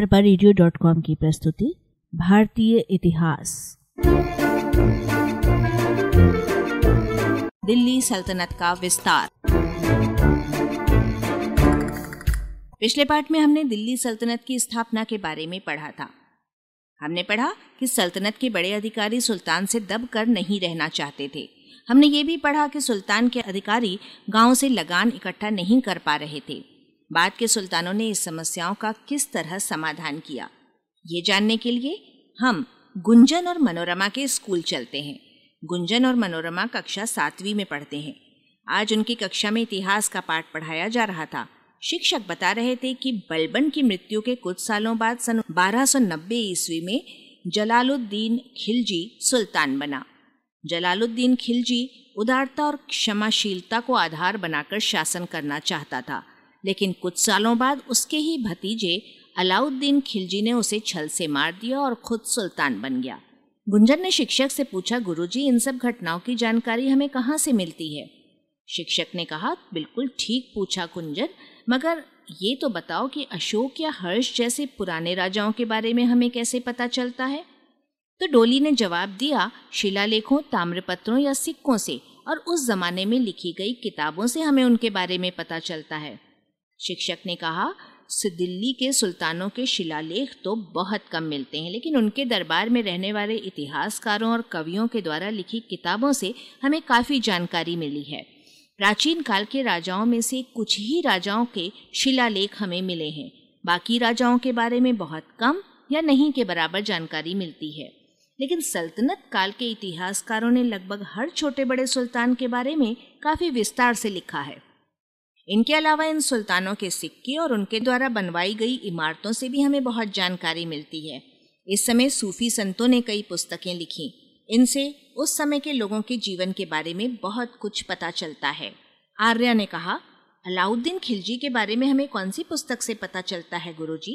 परबरीडियो.कॉम की प्रस्तुति भारतीय इतिहास। दिल्ली सल्तनत का विस्तार। पिछले पाठ में हमने दिल्ली सल्तनत की स्थापना के बारे में पढ़ा था। हमने पढ़ा कि सल्तनत के बड़े अधिकारी सुल्तान से दब कर नहीं रहना चाहते थे। हमने ये भी पढ़ा कि सुल्तान के अधिकारी गांव से लगान इकट्ठा नहीं कर पा रहे थे। बाद के सुल्तानों ने इस समस्याओं का किस तरह समाधान किया, ये जानने के लिए हम गुंजन और मनोरमा के स्कूल चलते हैं। गुंजन और मनोरमा कक्षा 7वीं में पढ़ते हैं। आज उनकी कक्षा में इतिहास का पाठ पढ़ाया जा रहा था। शिक्षक बता रहे थे कि बलबन की मृत्यु के कुछ सालों बाद सन 1290 ईस्वी में जलालुद्दीन खिलजी सुल्तान बना। जलालुद्दीन खिलजी उदारता और क्षमाशीलता को आधार बनाकर शासन करना चाहता था, लेकिन कुछ सालों बाद उसके ही भतीजे अलाउद्दीन खिलजी ने उसे छल से मार दिया और खुद सुल्तान बन गया। गुंजन ने शिक्षक से पूछा, गुरुजी, इन सब घटनाओं की जानकारी हमें कहाँ से मिलती है? शिक्षक ने कहा, बिल्कुल ठीक पूछा गुंजन, मगर ये तो बताओ कि अशोक या हर्ष जैसे पुराने राजाओं के बारे में हमें कैसे पता चलता है? तो डोली ने जवाब दिया, शिलालेखों, ताम्रपत्रों या सिक्कों से और उस जमाने में लिखी गई किताबों से हमें उनके बारे में पता चलता है। शिक्षक ने कहा, दिल्ली के सुल्तानों के शिलालेख तो बहुत कम मिलते हैं, लेकिन उनके दरबार में रहने वाले इतिहासकारों और कवियों के द्वारा लिखी किताबों से हमें काफ़ी जानकारी मिली है। प्राचीन काल के राजाओं में से कुछ ही राजाओं के शिलालेख हमें मिले हैं, बाकी राजाओं के बारे में बहुत कम या नहीं के बराबर जानकारी मिलती है। लेकिन सल्तनत काल के इतिहासकारों ने लगभग हर छोटे बड़े सुल्तान के बारे में काफ़ी विस्तार से लिखा है। इनके अलावा इन सुल्तानों के सिक्के और उनके द्वारा बनवाई गई इमारतों से भी हमें बहुत जानकारी मिलती है। इस समय सूफी संतों ने कई पुस्तकें लिखी, इनसे उस समय के लोगों के जीवन के बारे में बहुत कुछ पता चलता है। आर्या ने कहा, अलाउद्दीन खिलजी के बारे में हमें कौन सी पुस्तक से पता चलता है गुरुजी?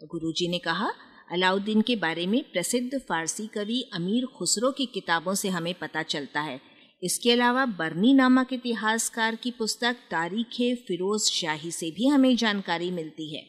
तो गुरुजी ने कहा, अलाउद्दीन के बारे में प्रसिद्ध फारसी कवि अमीर खुसरो की किताबों से हमें पता चलता है। इसके अलावा बर्नी नामक इतिहासकार की पुस्तक तारीख़ फिरोज़ शाही से भी हमें जानकारी मिलती है।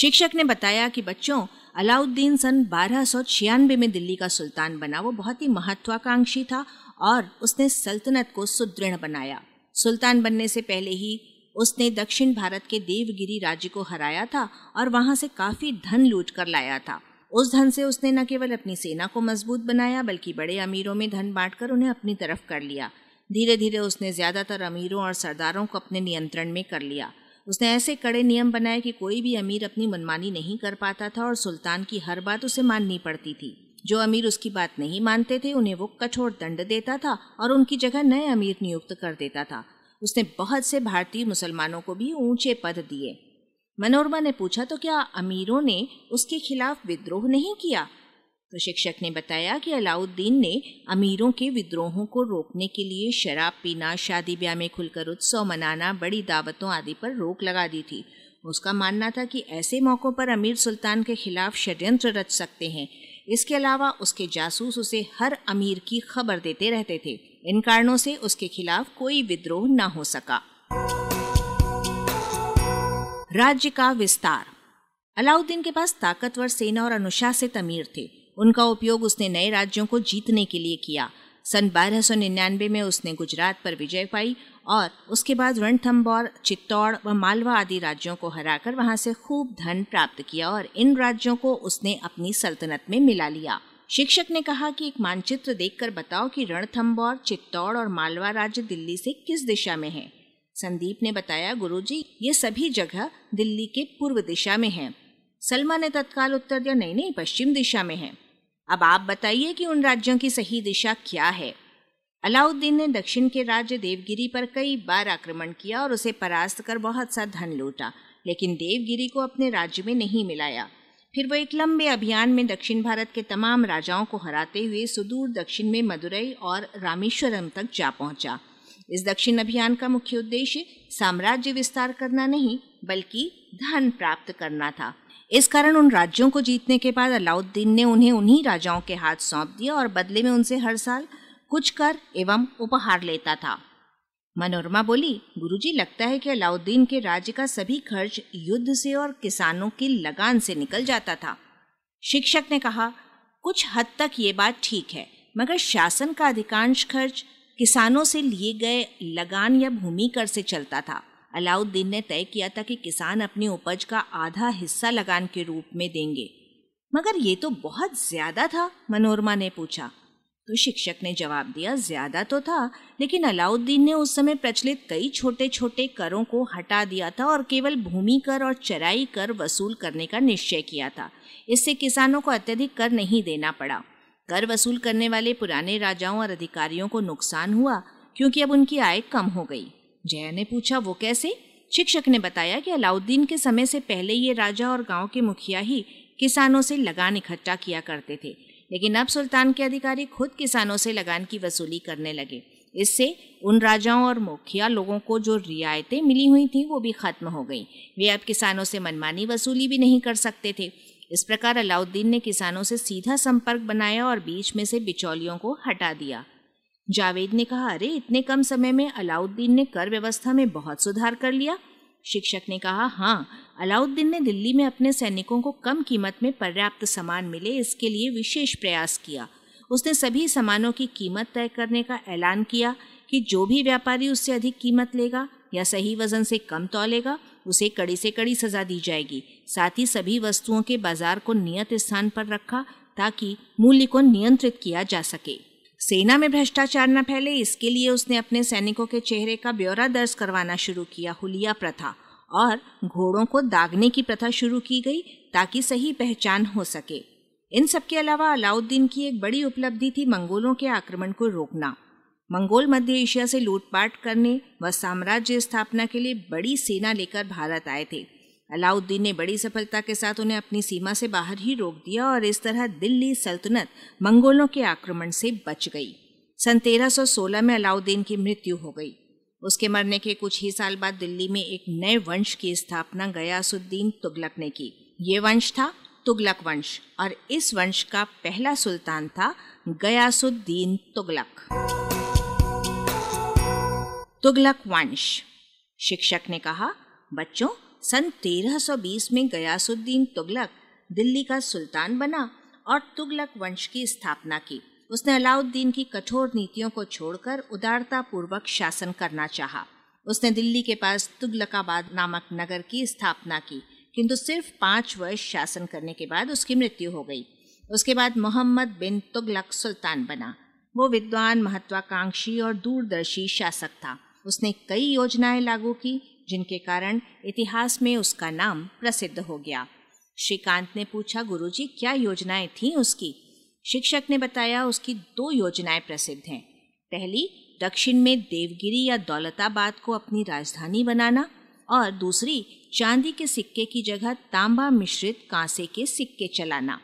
शिक्षक ने बताया कि बच्चों, अलाउद्दीन सन 1296 में दिल्ली का सुल्तान बना। वो बहुत ही महत्वाकांक्षी था और उसने सल्तनत को सुदृढ़ बनाया। सुल्तान बनने से पहले ही उसने दक्षिण भारत के देवगिरी राज्य को हराया था और वहाँ से काफ़ी धन लूट कर लाया था। उस धन से उसने न केवल अपनी सेना को मजबूत बनाया, बल्कि बड़े अमीरों में धन बांटकर उन्हें अपनी तरफ कर लिया। धीरे धीरे उसने ज़्यादातर अमीरों और सरदारों को अपने नियंत्रण में कर लिया। उसने ऐसे कड़े नियम बनाए कि कोई भी अमीर अपनी मनमानी नहीं कर पाता था और सुल्तान की हर बात उसे माननी पड़ती थी। जो अमीर उसकी बात नहीं मानते थे, उन्हें वो कठोर दंड देता था और उनकी जगह नए अमीर नियुक्त कर देता था। उसने बहुत से भारतीय मुसलमानों को भी ऊँचे पद दिए। मनोरमा ने पूछा, तो क्या अमीरों ने उसके खिलाफ विद्रोह नहीं किया? तो शिक्षक ने बताया कि अलाउद्दीन ने अमीरों के विद्रोहों को रोकने के लिए शराब पीना, शादी ब्याह में खुलकर उत्सव मनाना, बड़ी दावतों आदि पर रोक लगा दी थी। उसका मानना था कि ऐसे मौक़ों पर अमीर सुल्तान के खिलाफ षड्यंत्र रच सकते हैं। इसके अलावा उसके जासूस उसे हर अमीर की खबर देते रहते थे। इन कारणों से उसके खिलाफ कोई विद्रोह न हो सका। राज्य का विस्तार। अलाउद्दीन के पास ताकतवर सेना और अनुशासित अमीर थे। उनका उपयोग उसने नए राज्यों को जीतने के लिए किया। सन 1299 में उसने गुजरात पर विजय पाई और उसके बाद रणथंबोर, चित्तौड़ व मालवा आदि राज्यों को हराकर वहां से खूब धन प्राप्त किया और इन राज्यों को उसने अपनी सल्तनत में मिला लिया। शिक्षक ने कहा कि एक मानचित्र देखकर बताओ कि रणथंबोर, चित्तौड़ और मालवा राज्य दिल्ली से किस दिशा में है? संदीप ने बताया, गुरुजी, ये सभी जगह दिल्ली के पूर्व दिशा में हैं। सलमा ने तत्काल उत्तर दिया, नहीं, पश्चिम दिशा में है। अब आप बताइए कि उन राज्यों की सही दिशा क्या है? अलाउद्दीन ने दक्षिण के राज्य देवगिरी पर कई बार आक्रमण किया और उसे परास्त कर बहुत सा धन लूटा, लेकिन देवगिरी को अपने राज्य में नहीं मिलाया। फिर वो एक लंबे अभियान में दक्षिण भारत के तमाम राजाओं को हराते हुए सुदूर दक्षिण में मदुरई और रामेश्वरम तक जा पहुँचा। इस दक्षिण अभियान का मुख्य उद्देश्य साम्राज्य विस्तार करना नहीं, बल्कि धन प्राप्त करना था। इस कारण उन राज्यों को जीतने के बाद अलाउद्दीन ने उन्हें उन्हीं राजाओं के हाथ सौंप दिया और बदले में उनसे हर साल कुछ कर एवं उपहार लेता था। मनोरमा बोली, गुरुजी लगता है कि अलाउद्दीन के राज्य का सभी खर्च युद्ध से और किसानों की लगान से निकल जाता था। शिक्षक ने कहा, कुछ हद तक ये बात ठीक है, मगर शासन का अधिकांश खर्च किसानों से लिए गए लगान या भूमि कर से चलता था। अलाउद्दीन ने तय किया था कि किसान अपनी उपज का आधा हिस्सा लगान के रूप में देंगे। मगर ये तो बहुत ज़्यादा था, मनोरमा ने पूछा। तो शिक्षक ने जवाब दिया, ज़्यादा तो था, लेकिन अलाउद्दीन ने उस समय प्रचलित कई छोटे छोटे करों को हटा दिया था और केवल भूमि कर और चराई कर वसूल करने का निश्चय किया था। इससे किसानों को अत्यधिक कर नहीं देना पड़ा। कर वसूल करने वाले पुराने राजाओं और अधिकारियों को नुकसान हुआ, क्योंकि अब उनकी आय कम हो गई। जया ने पूछा, वो कैसे? शिक्षक ने बताया कि अलाउद्दीन के समय से पहले ये राजा और गाँव के मुखिया ही किसानों से लगान इकट्ठा किया करते थे, लेकिन अब सुल्तान के अधिकारी खुद किसानों से लगान की वसूली करने लगे। इससे उन राजाओं और मुखिया लोगों को जो रियायतें मिली हुई थीं वो भी खत्म हो गई। वे अब किसानों से मनमानी वसूली भी नहीं कर सकते थे। इस प्रकार अलाउद्दीन ने किसानों से सीधा संपर्क बनाया और बीच में से बिचौलियों को हटा दिया। जावेद ने कहा, अरे इतने कम समय में अलाउद्दीन ने कर व्यवस्था में बहुत सुधार कर लिया। शिक्षक ने कहा, हाँ, अलाउद्दीन ने दिल्ली में अपने सैनिकों को कम कीमत में पर्याप्त सामान मिले, इसके लिए विशेष प्रयास किया। उसने सभी सामानों की कीमत तय करने का ऐलान किया कि जो भी व्यापारी उससे अधिक कीमत लेगा या सही वजन से कम तौलेगा, उसे कड़ी से कड़ी सज़ा दी जाएगी। साथ ही सभी वस्तुओं के बाजार को नियत स्थान पर रखा ताकि मूल्य को नियंत्रित किया जा सके। सेना में भ्रष्टाचार न फैले, इसके लिए उसने अपने सैनिकों के चेहरे का ब्यौरा दर्ज करवाना शुरू किया। हुलिया प्रथा और घोड़ों को दागने की प्रथा शुरू की गई ताकि सही पहचान हो सके। इन सब के अलावा अलाउद्दीन की एक बड़ी उपलब्धि थी मंगोलों के आक्रमण को रोकना। मंगोल मध्य एशिया से लूटपाट करने व साम्राज्य स्थापना के लिए बड़ी सेना लेकर भारत आए थे। अलाउद्दीन ने बड़ी सफलता के साथ उन्हें अपनी सीमा से बाहर ही रोक दिया और इस तरह दिल्ली सल्तनत मंगोलों के आक्रमण से बच गई। सन 1316 में अलाउद्दीन की मृत्यु हो गई। उसके मरने के कुछ ही साल बाद दिल्ली में एक नए वंश की स्थापना गयासुद्दीन तुगलक ने की। ये वंश था तुगलक वंश और इस वंश का पहला सुल्तान था गयासुद्दीन तुगलक। तुगलक वंश। शिक्षक ने कहा, बच्चों, सन 1320 में गयासुद्दीन तुगलक दिल्ली का सुल्तान बना और तुगलक वंश की स्थापना की। उसने अलाउद्दीन की कठोर नीतियों को छोड़कर उदारतापूर्वक शासन करना चाहा। उसने दिल्ली के पास तुगलकाबाद नामक नगर की स्थापना की, किंतु सिर्फ 5 वर्ष शासन करने के बाद उसकी मृत्यु हो गई। उसके बाद मोहम्मद बिन तुगलक सुल्तान बना। वो विद्वान, महत्वाकांक्षी और दूरदर्शी शासक था। उसने कई योजनाएं लागू की जिनके कारण इतिहास में उसका नाम प्रसिद्ध हो गया। श्रीकांत ने पूछा, गुरुजी क्या योजनाएं थीं उसकी? शिक्षक ने बताया, उसकी 2 योजनाएं प्रसिद्ध हैं। पहली, दक्षिण में देवगिरी या दौलताबाद को अपनी राजधानी बनाना और दूसरी, चांदी के सिक्के की जगह तांबा मिश्रित कांसे के सिक्के चलाना।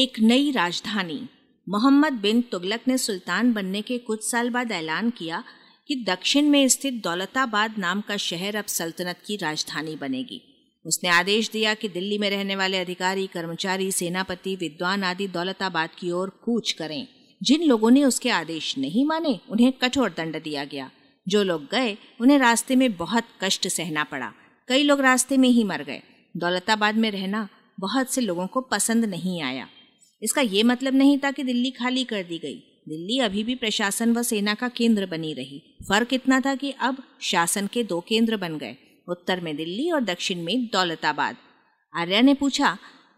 एक नई राजधानी। मोहम्मद बिन तुगलक ने सुल्तान बनने के कुछ साल बाद ऐलान किया कि दक्षिण में स्थित दौलताबाद नाम का शहर अब सल्तनत की राजधानी बनेगी। उसने आदेश दिया कि दिल्ली में रहने वाले अधिकारी, कर्मचारी, सेनापति, विद्वान आदि दौलताबाद की ओर कूच करें। जिन लोगों ने उसके आदेश नहीं माने उन्हें कठोर दंड दिया गया। जो लोग गए उन्हें रास्ते में बहुत कष्ट सहना पड़ा। कई लोग रास्ते में ही मर गए। दौलताबाद में रहना बहुत से लोगों को पसंद नहीं आया। इसका ये मतलब नहीं था कि दिल्ली खाली कर दी गई। दिल्ली अभी भी प्रशासन व सेना का केंद्र बनी रही। फर्क इतना था कि अब शासन के 2 केंद्र बन गए, उत्तर में दिल्ली और दक्षिण में दौलताबाद। आर्या ने पूछा,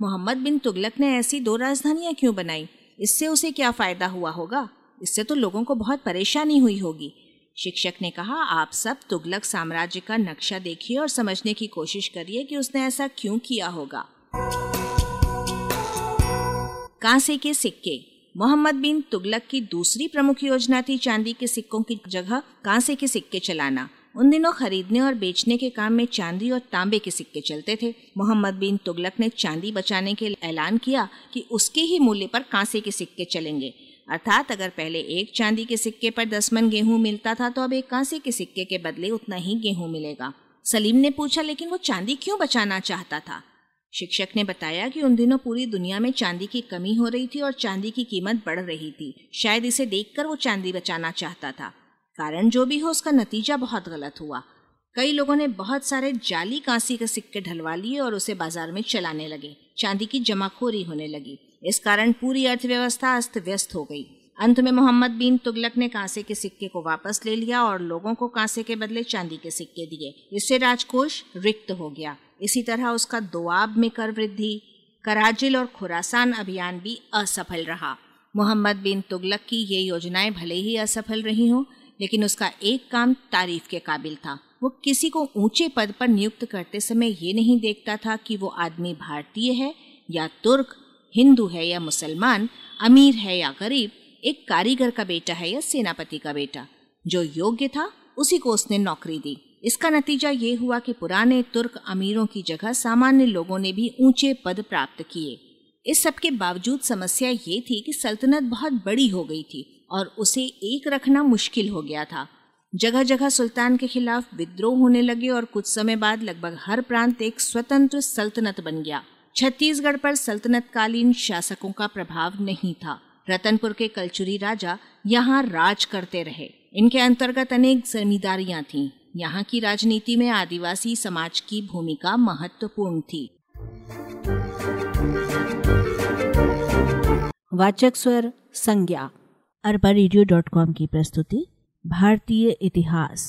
मोहम्मद बिन तुगलक ने ऐसी 2 राजधानियां क्यों बनाई? इससे उसे क्या फ़ायदा हुआ होगा? इससे तो लोगों को बहुत परेशानी हुई होगी। शिक्षक ने कहा, आप सब तुगलक साम्राज्य का नक्शा देखिए और समझने की कोशिश करिए कि उसने ऐसा क्यों किया होगा। कांसे के सिक्के। मोहम्मद बिन तुगलक की दूसरी प्रमुख योजना थी चांदी के सिक्कों की जगह कांसे के सिक्के चलाना। उन दिनों खरीदने और बेचने के काम में चांदी और तांबे के सिक्के चलते थे। मोहम्मद बिन तुगलक ने चांदी बचाने के ऐलान किया कि उसके ही मूल्य पर कांसे के सिक्के चलेंगे। अर्थात अगर पहले 1 चांदी के सिक्के पर 10 मन गेहूँ मिलता था तो अब 1 कांसे के सिक्के के बदले उतना ही गेहूँ मिलेगा। सलीम ने पूछा, लेकिन वो चांदी क्यों बचाना चाहता था? शिक्षक ने बताया कि उन दिनों पूरी दुनिया में चांदी की कमी हो रही थी और चांदी की कीमत बढ़ रही थी। शायद इसे देखकर वो चांदी बचाना चाहता था। कारण जो भी हो, उसका नतीजा बहुत गलत हुआ। कई लोगों ने बहुत सारे जाली कांसी के सिक्के ढलवा लिए और उसे बाजार में चलाने लगे। चांदी की जमाखोरी होने लगी। इस कारण पूरी अर्थव्यवस्था अस्त व्यस्त हो गई। अंत में मोहम्मद बिन तुगलक ने कांसे के सिक्के को वापस ले लिया और लोगों को कांसे के बदले चांदी के सिक्के दिए। इससे राजकोष रिक्त हो गया। इसी तरह उसका दोआब में कर वृद्धि, कराजिल और खुरासान अभियान भी असफल रहा। मोहम्मद बिन तुगलक की ये योजनाएं भले ही असफल रही हों, लेकिन उसका एक काम तारीफ के काबिल था। वो किसी को ऊंचे पद पर नियुक्त करते समय ये नहीं देखता था कि वो आदमी भारतीय है या तुर्क, हिंदू है या मुसलमान, अमीर है या गरीब, एक कारीगर का बेटा है या सेनापति का बेटा। जो योग्य था उसी को उसने नौकरी दी। इसका नतीजा ये हुआ कि पुराने तुर्क अमीरों की जगह सामान्य लोगों ने भी ऊंचे पद प्राप्त किए। इस सब के बावजूद समस्या ये थी कि सल्तनत बहुत बड़ी हो गई थी और उसे एक रखना मुश्किल हो गया था। जगह जगह सुल्तान के खिलाफ विद्रोह होने लगे और कुछ समय बाद लगभग हर प्रांत एक स्वतंत्र सल्तनत बन गया। छत्तीसगढ़ पर सल्तनतकालीन शासकों का प्रभाव नहीं था। रतनपुर के कलचुरी राजा यहाँ राज करते रहे। इनके अंतर्गत अनेक जमींदारियाँ थीं। यहाँ की राजनीति में आदिवासी समाज की भूमिका महत्वपूर्ण थी। वाचक स्वर संज्ञा, परबरीडियो.com की प्रस्तुति, भारतीय इतिहास।